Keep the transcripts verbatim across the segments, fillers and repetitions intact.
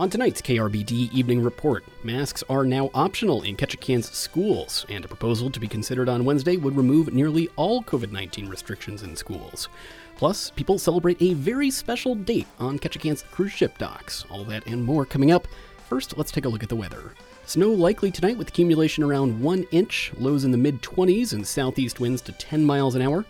On tonight's K R B D Evening Report, masks are now optional in Ketchikan's schools, and a proposal to be considered on Wednesday would remove nearly all COVID nineteen restrictions in schools. Plus, people celebrate a very special date on Ketchikan's cruise ship docks. All that and more coming up. First, let's take a look at the weather. Snow likely tonight with accumulation around one inch, lows in the mid-twenties, and southeast winds to ten miles an hour.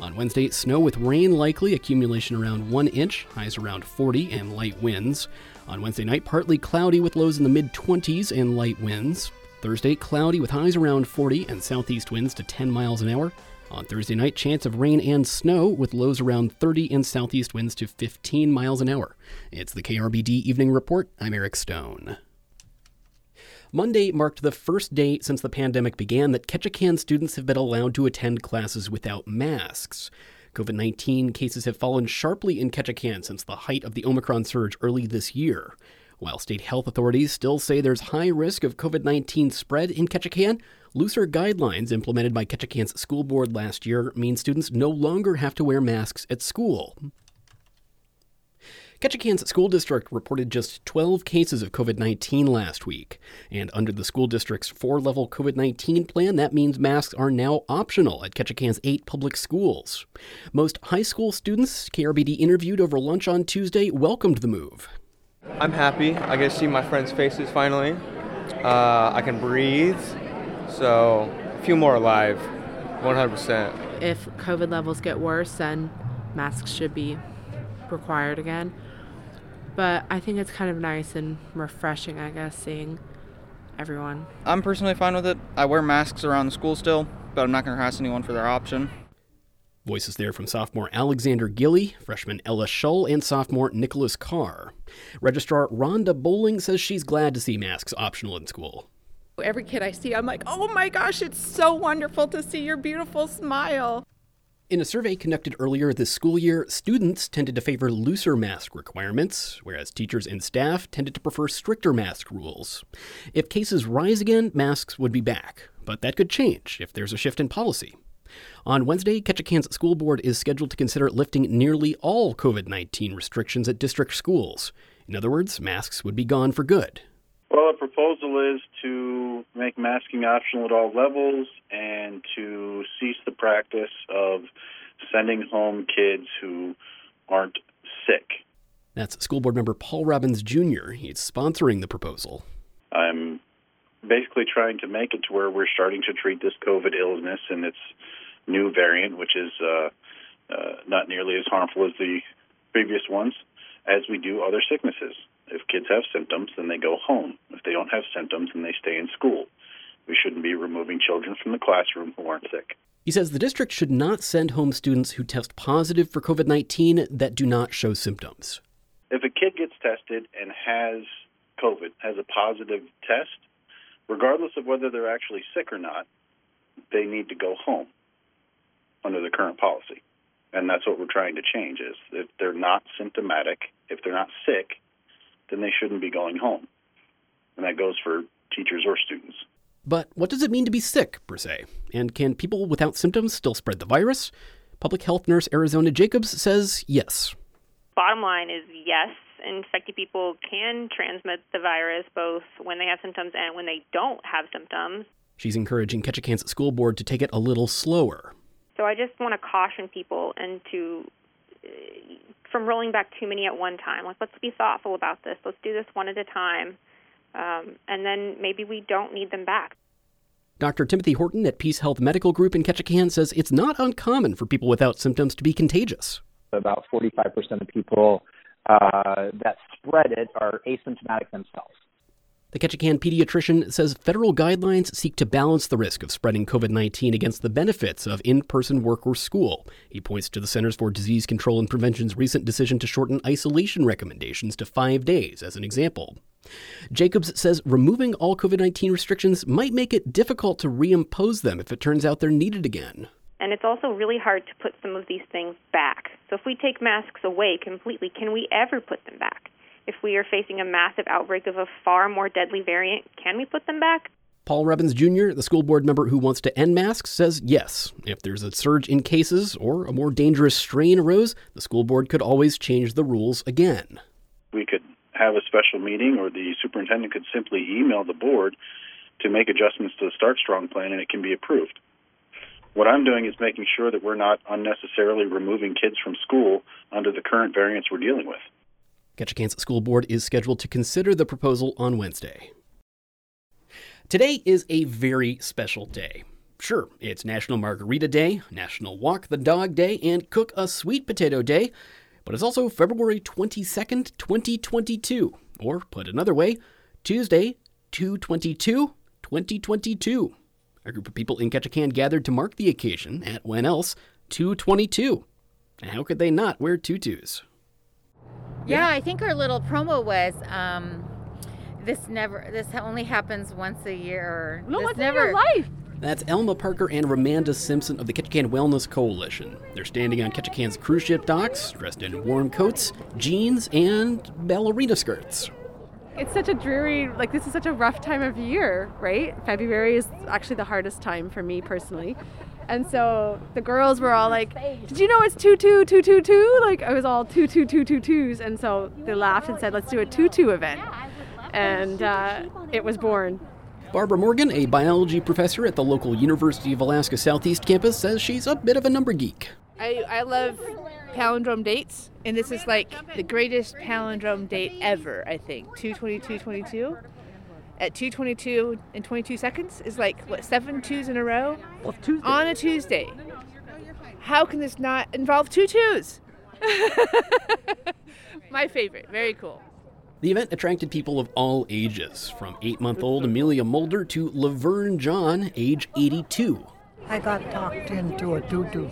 On Wednesday, snow with rain likely, accumulation around one inch, highs around forty, and light winds. On Wednesday night, partly cloudy with lows in the mid-twenties and light winds. Thursday, cloudy with highs around forty and southeast winds to ten miles an hour. On Thursday night, chance of rain and snow with lows around thirty and southeast winds to fifteen miles an hour. It's the K R B D Evening Report. I'm Eric Stone. Monday marked the first day since the pandemic began that Ketchikan students have been allowed to attend classes without masks. COVID nineteen cases have fallen sharply in Ketchikan since the height of the Omicron surge early this year. While state health authorities still say there's high risk of COVID nineteen spread in Ketchikan, looser guidelines implemented by Ketchikan's school board last year mean students no longer have to wear masks at school. Ketchikan's school district reported just twelve cases of COVID nineteen last week. And under the school district's four-level COVID nineteen plan, that means masks are now optional at Ketchikan's eight public schools. Most high school students K R B D interviewed over lunch on Tuesday welcomed the move. I'm happy. I get to see my friends' faces finally. Uh, I can breathe. So I feel more alive, one hundred percent. If COVID levels get worse, then masks should be required again. But I think it's kind of nice and refreshing, I guess, seeing everyone. I'm personally fine with it. I wear masks around the school still, but I'm not going to harass anyone for their option. Voices there from sophomore Alexander Gilly, freshman Ella Schull, and sophomore Nicholas Carr. Registrar Rhonda Bowling says she's glad to see masks optional in school. Every kid I see, I'm like, oh my gosh, it's so wonderful to see your beautiful smile. In a survey conducted earlier this school year, students tended to favor looser mask requirements, whereas teachers and staff tended to prefer stricter mask rules. If cases rise again, masks would be back, but that could change if there's a shift in policy. On Wednesday, Ketchikan's school board is scheduled to consider lifting nearly all COVID nineteen restrictions at district schools. In other words, masks would be gone for good. Well, the proposal is to make masking optional at all levels and to cease the practice of sending home kids who aren't sick. That's school board member Paul Robbins Junior He's sponsoring the proposal. I'm basically trying to make it to where we're starting to treat this COVID illness and its new variant, which is uh, uh, not nearly as harmful as the previous ones, as we do other sicknesses. If kids have symptoms, then they go home. If they don't have symptoms, then they stay in school. We shouldn't be removing children from the classroom who aren't sick. He says the district should not send home students who test positive for COVID nineteen that do not show symptoms. If a kid gets tested and has COVID, has a positive test, regardless of whether they're actually sick or not, they need to go home under the current policy. And that's what we're trying to change is if they're not symptomatic, if they're not sick, then they shouldn't be going home. And that goes for teachers or students. But what does it mean to be sick, per se? And can people without symptoms still spread the virus? Public health nurse Arizona Jacobs says yes. Bottom line is yes, infected people can transmit the virus both when they have symptoms and when they don't have symptoms. She's encouraging Ketchikan's school board to take it a little slower. So I just want to caution people and to... from rolling back too many at one time. Like, let's be thoughtful about this. Let's do this one at a time. Um, and then maybe we don't need them back. Doctor Timothy Horton at Peace Health Medical Group in Ketchikan says it's not uncommon for people without symptoms to be contagious. About forty-five percent of people uh, that spread it are asymptomatic themselves. The Ketchikan pediatrician says federal guidelines seek to balance the risk of spreading COVID nineteen against the benefits of in-person work or school. He points to the Centers for Disease Control and Prevention's recent decision to shorten isolation recommendations to five days as an example. Jacobs says removing all COVID nineteen restrictions might make it difficult to reimpose them if it turns out they're needed again. And it's also really hard to put some of these things back. So if we take masks away completely, can we ever put them back? If we are facing a massive outbreak of a far more deadly variant, can we put them back? Paul Robbins Junior, the school board member who wants to end masks, says yes. If there's a surge in cases or a more dangerous strain arose, the school board could always change the rules again. We could have a special meeting, or the superintendent could simply email the board to make adjustments to the Start Strong plan, and it can be approved. What I'm doing is making sure that we're not unnecessarily removing kids from school under the current variants we're dealing with. Ketchikan's school board is scheduled to consider the proposal on Wednesday. Today is a very special day. Sure, it's National Margarita Day, National Walk the Dog Day, and Cook a Sweet Potato Day, but it's also February twenty-second, twenty twenty-two, or put another way, Tuesday, two twenty-two, twenty twenty-two. A group of people in Ketchikan gathered to mark the occasion at, when else, two twenty-two. And how could they not wear tutus? Yeah, I think our little promo was, um, this never, this only happens once a year. No, once in your life. That's Elma Parker and Romanda Simpson of the Ketchikan Wellness Coalition. They're standing on Ketchikan's cruise ship docks, dressed in warm coats, jeans, and ballerina skirts. It's such a dreary, like this is such a rough time of year, right? February is actually the hardest time for me personally. And so the girls were all like, did you know it's two two two two two? Like I was all two two two two twos. And so they laughed and said, let's do a two two event. And uh, it was born. Barbara Morgan, a biology professor at the local University of Alaska Southeast campus, says she's a bit of a number geek. I, I love palindrome dates, and this is like the greatest palindrome date ever, I think. two twenty-two twenty-two. At two twenty-two and twenty-two seconds is like, what, seven twos in a row? Well, Tuesday. On a Tuesday. How can this not involve two twos? My favorite. Very cool. The event attracted people of all ages, from eight-month-old Amelia Mulder to Laverne John, age eighty-two. I got talked into a tutu.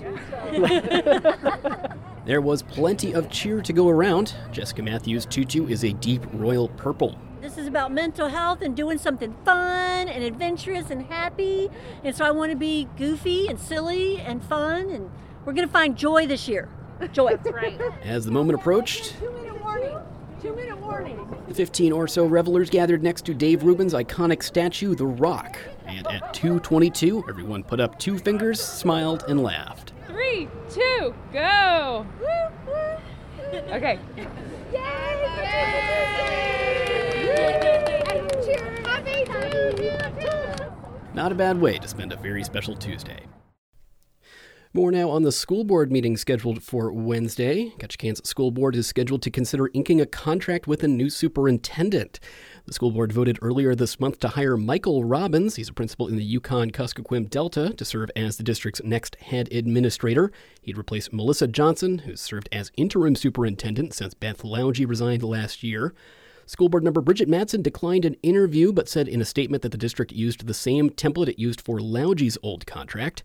There was plenty of cheer to go around. Jessica Matthews' tutu is a deep royal purple. This is about mental health and doing something fun and adventurous and happy. And so I want to be goofy and silly and fun. And we're going to find joy this year. Joy. That's right. As the moment approached... Two-minute warning. Two-minute warning. The fifteen or so revelers gathered next to Dave Rubin's iconic statue, The Rock. And at two twenty-two, everyone put up two fingers, smiled, and laughed. Three, two, go! Okay. Yay! Yay! Not a bad way to spend a very special Tuesday. More now on the school board meeting scheduled for Wednesday. Ketchikan's school board is scheduled to consider inking a contract with a new superintendent. The school board voted earlier this month to hire Michael Robbins. He's a principal in the Yukon-Kuskokwim Delta to serve as the district's next head administrator. He'd replace Melissa Johnson, who's served as interim superintendent since Beth Lougie resigned last year. School board member Bridget Madsen declined an interview, but said in a statement that the district used the same template it used for Lougie's old contract.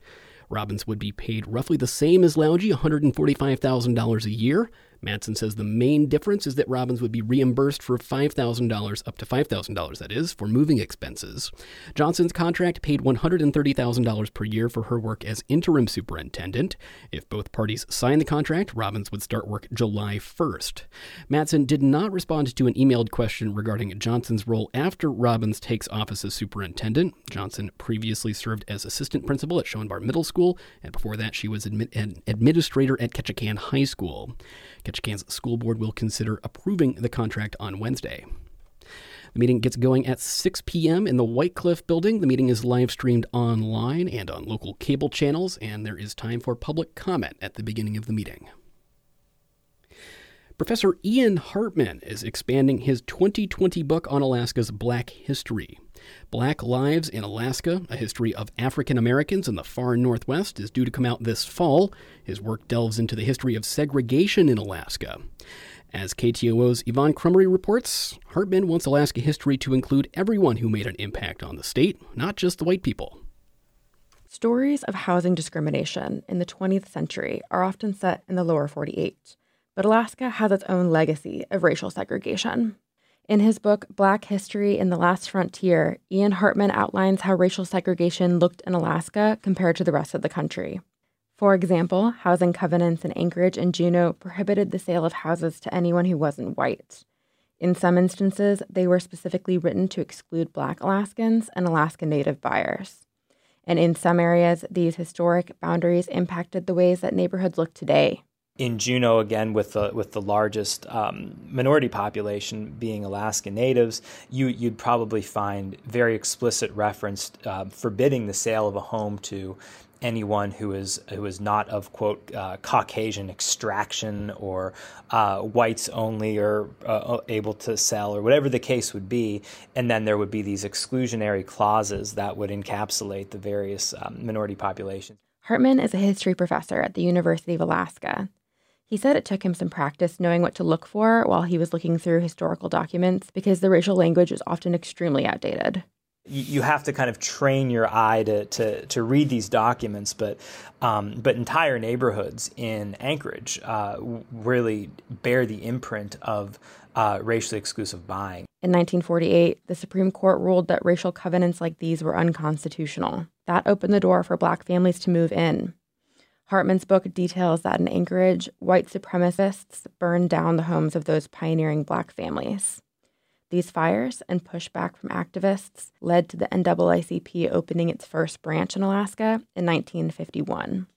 Robbins would be paid roughly the same as Lougie, one hundred forty-five thousand dollars a year. Madsen says the main difference is that Robbins would be reimbursed for five thousand dollars, up to five thousand dollars that is, for moving expenses. Johnson's contract paid one hundred thirty thousand dollars per year for her work as interim superintendent. If both parties signed the contract, Robbins would start work July first. Madsen did not respond to an emailed question regarding Johnson's role after Robbins takes office as superintendent. Johnson previously served as assistant principal at Schoenbar Middle School, and before that she was admi- an administrator at Ketchikan High School. Ketchikan's school board will consider approving the contract on Wednesday. The meeting gets going at six p.m. in the Whitecliffe Building. The meeting is live streamed online and on local cable channels, and there is time for public comment at the beginning of the meeting. Professor Ian Hartman is expanding his twenty twenty book on Alaska's Black history. Black Lives in Alaska, a history of African Americans in the far Northwest, is due to come out this fall. His work delves into the history of segregation in Alaska. As K T O O's Yvonne Crumery reports, Hartman wants Alaska history to include everyone who made an impact on the state, not just the white people. Stories of housing discrimination in the twentieth century are often set in the lower forty-eight. But Alaska has its own legacy of racial segregation. In his book, Black History in the Last Frontier, Ian Hartman outlines how racial segregation looked in Alaska compared to the rest of the country. For example, housing covenants in Anchorage and Juneau prohibited the sale of houses to anyone who wasn't white. In some instances, they were specifically written to exclude Black Alaskans and Alaska Native buyers. And in some areas, these historic boundaries impacted the ways that neighborhoods look today. in Juneau, again, with the with the largest um, minority population being Alaska Natives, you, you'd probably find very explicit reference uh, forbidding the sale of a home to anyone who is who is not of, quote, uh, Caucasian extraction or uh, whites only or uh, able to sell or whatever the case would be. And then there would be these exclusionary clauses that would encapsulate the various um, minority populations. Hartman is a history professor at the University of Alaska. He said it took him some practice knowing what to look for while he was looking through historical documents because the racial language is often extremely outdated. You have to kind of train your eye to to, to read these documents, but um, but entire neighborhoods in Anchorage uh, really bear the imprint of uh, racially exclusive buying. In nineteen forty-eight, the Supreme Court ruled that racial covenants like these were unconstitutional. That opened the door for Black families to move in. Hartman's book details that in Anchorage, white supremacists burned down the homes of those pioneering Black families. These fires and pushback from activists led to the N double A C P opening its first branch in Alaska in nineteen fifty-one.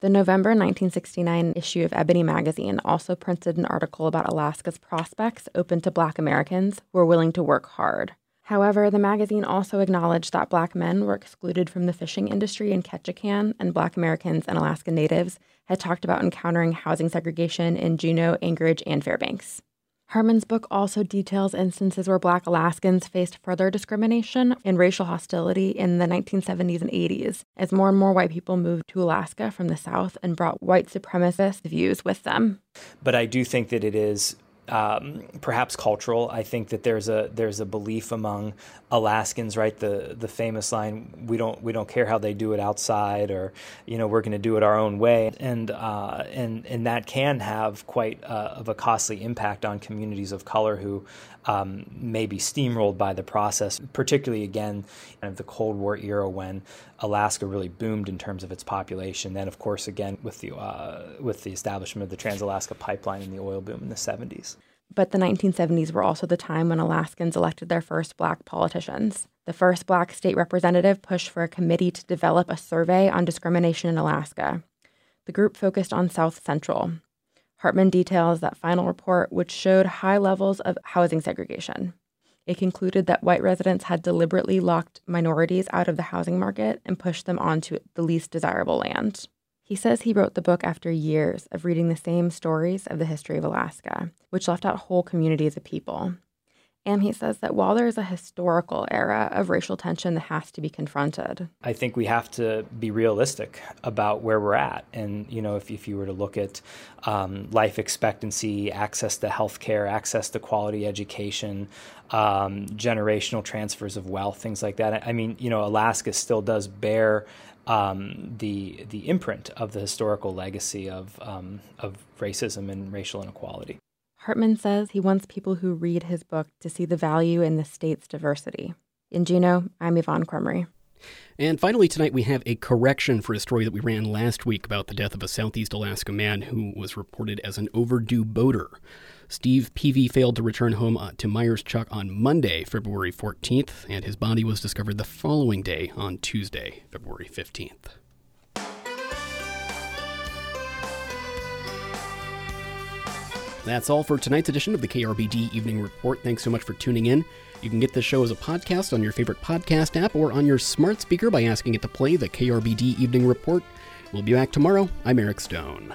The November nineteen sixty-nine issue of Ebony magazine also printed an article about Alaska's prospects open to Black Americans who were willing to work hard. However, the magazine also acknowledged that Black men were excluded from the fishing industry in Ketchikan, and Black Americans and Alaska Natives had talked about encountering housing segregation in Juneau, Anchorage, and Fairbanks. Hartman's book also details instances where Black Alaskans faced further discrimination and racial hostility in the nineteen seventies and eighties, as more and more white people moved to Alaska from the South and brought white supremacist views with them. But I do think that it is Um, perhaps cultural. I think that there's a there's a belief among Alaskans, right? The the famous line, we don't we don't care how they do it outside, or you know we're going to do it our own way, and uh, and and that can have quite uh, of a costly impact on communities of color who um, may be steamrolled by the process, particularly again kind of the Cold War era when Alaska really boomed in terms of its population. Then, of course, again with the uh, with the establishment of the Trans-Alaska Pipeline and the oil boom in the seventies. But the nineteen seventies were also the time when Alaskans elected their first Black politicians. The first Black state representative pushed for a committee to develop a survey on discrimination in Alaska. The group focused on South Central. Hartman details that final report, which showed high levels of housing segregation. It concluded that white residents had deliberately locked minorities out of the housing market and pushed them onto the least desirable land. He says he wrote the book after years of reading the same stories of the history of Alaska, which left out whole communities of people. And he says that while there is a historical era of racial tension that has to be confronted, I think we have to be realistic about where we're at. And, you know, if, if you were to look at um, life expectancy, access to health care, access to quality education, um, generational transfers of wealth, things like that. I mean, you know, Alaska still does bear um, the the imprint of the historical legacy of um, of racism and racial inequality. Hartman says he wants people who read his book to see the value in the state's diversity. In Juneau, I'm Yvonne Crumery. And finally tonight, we have a correction for a story that we ran last week about the death of a Southeast Alaska man who was reported as an overdue boater. Steve Peavy failed to return home to Myers Chuck on Monday, February fourteenth, and his body was discovered the following day on Tuesday, February fifteenth. That's all for tonight's edition of the K R B D Evening Report. Thanks so much for tuning in. You can get this show as a podcast on your favorite podcast app or on your smart speaker by asking it to play the K R B D Evening Report. We'll be back tomorrow. I'm Eric Stone.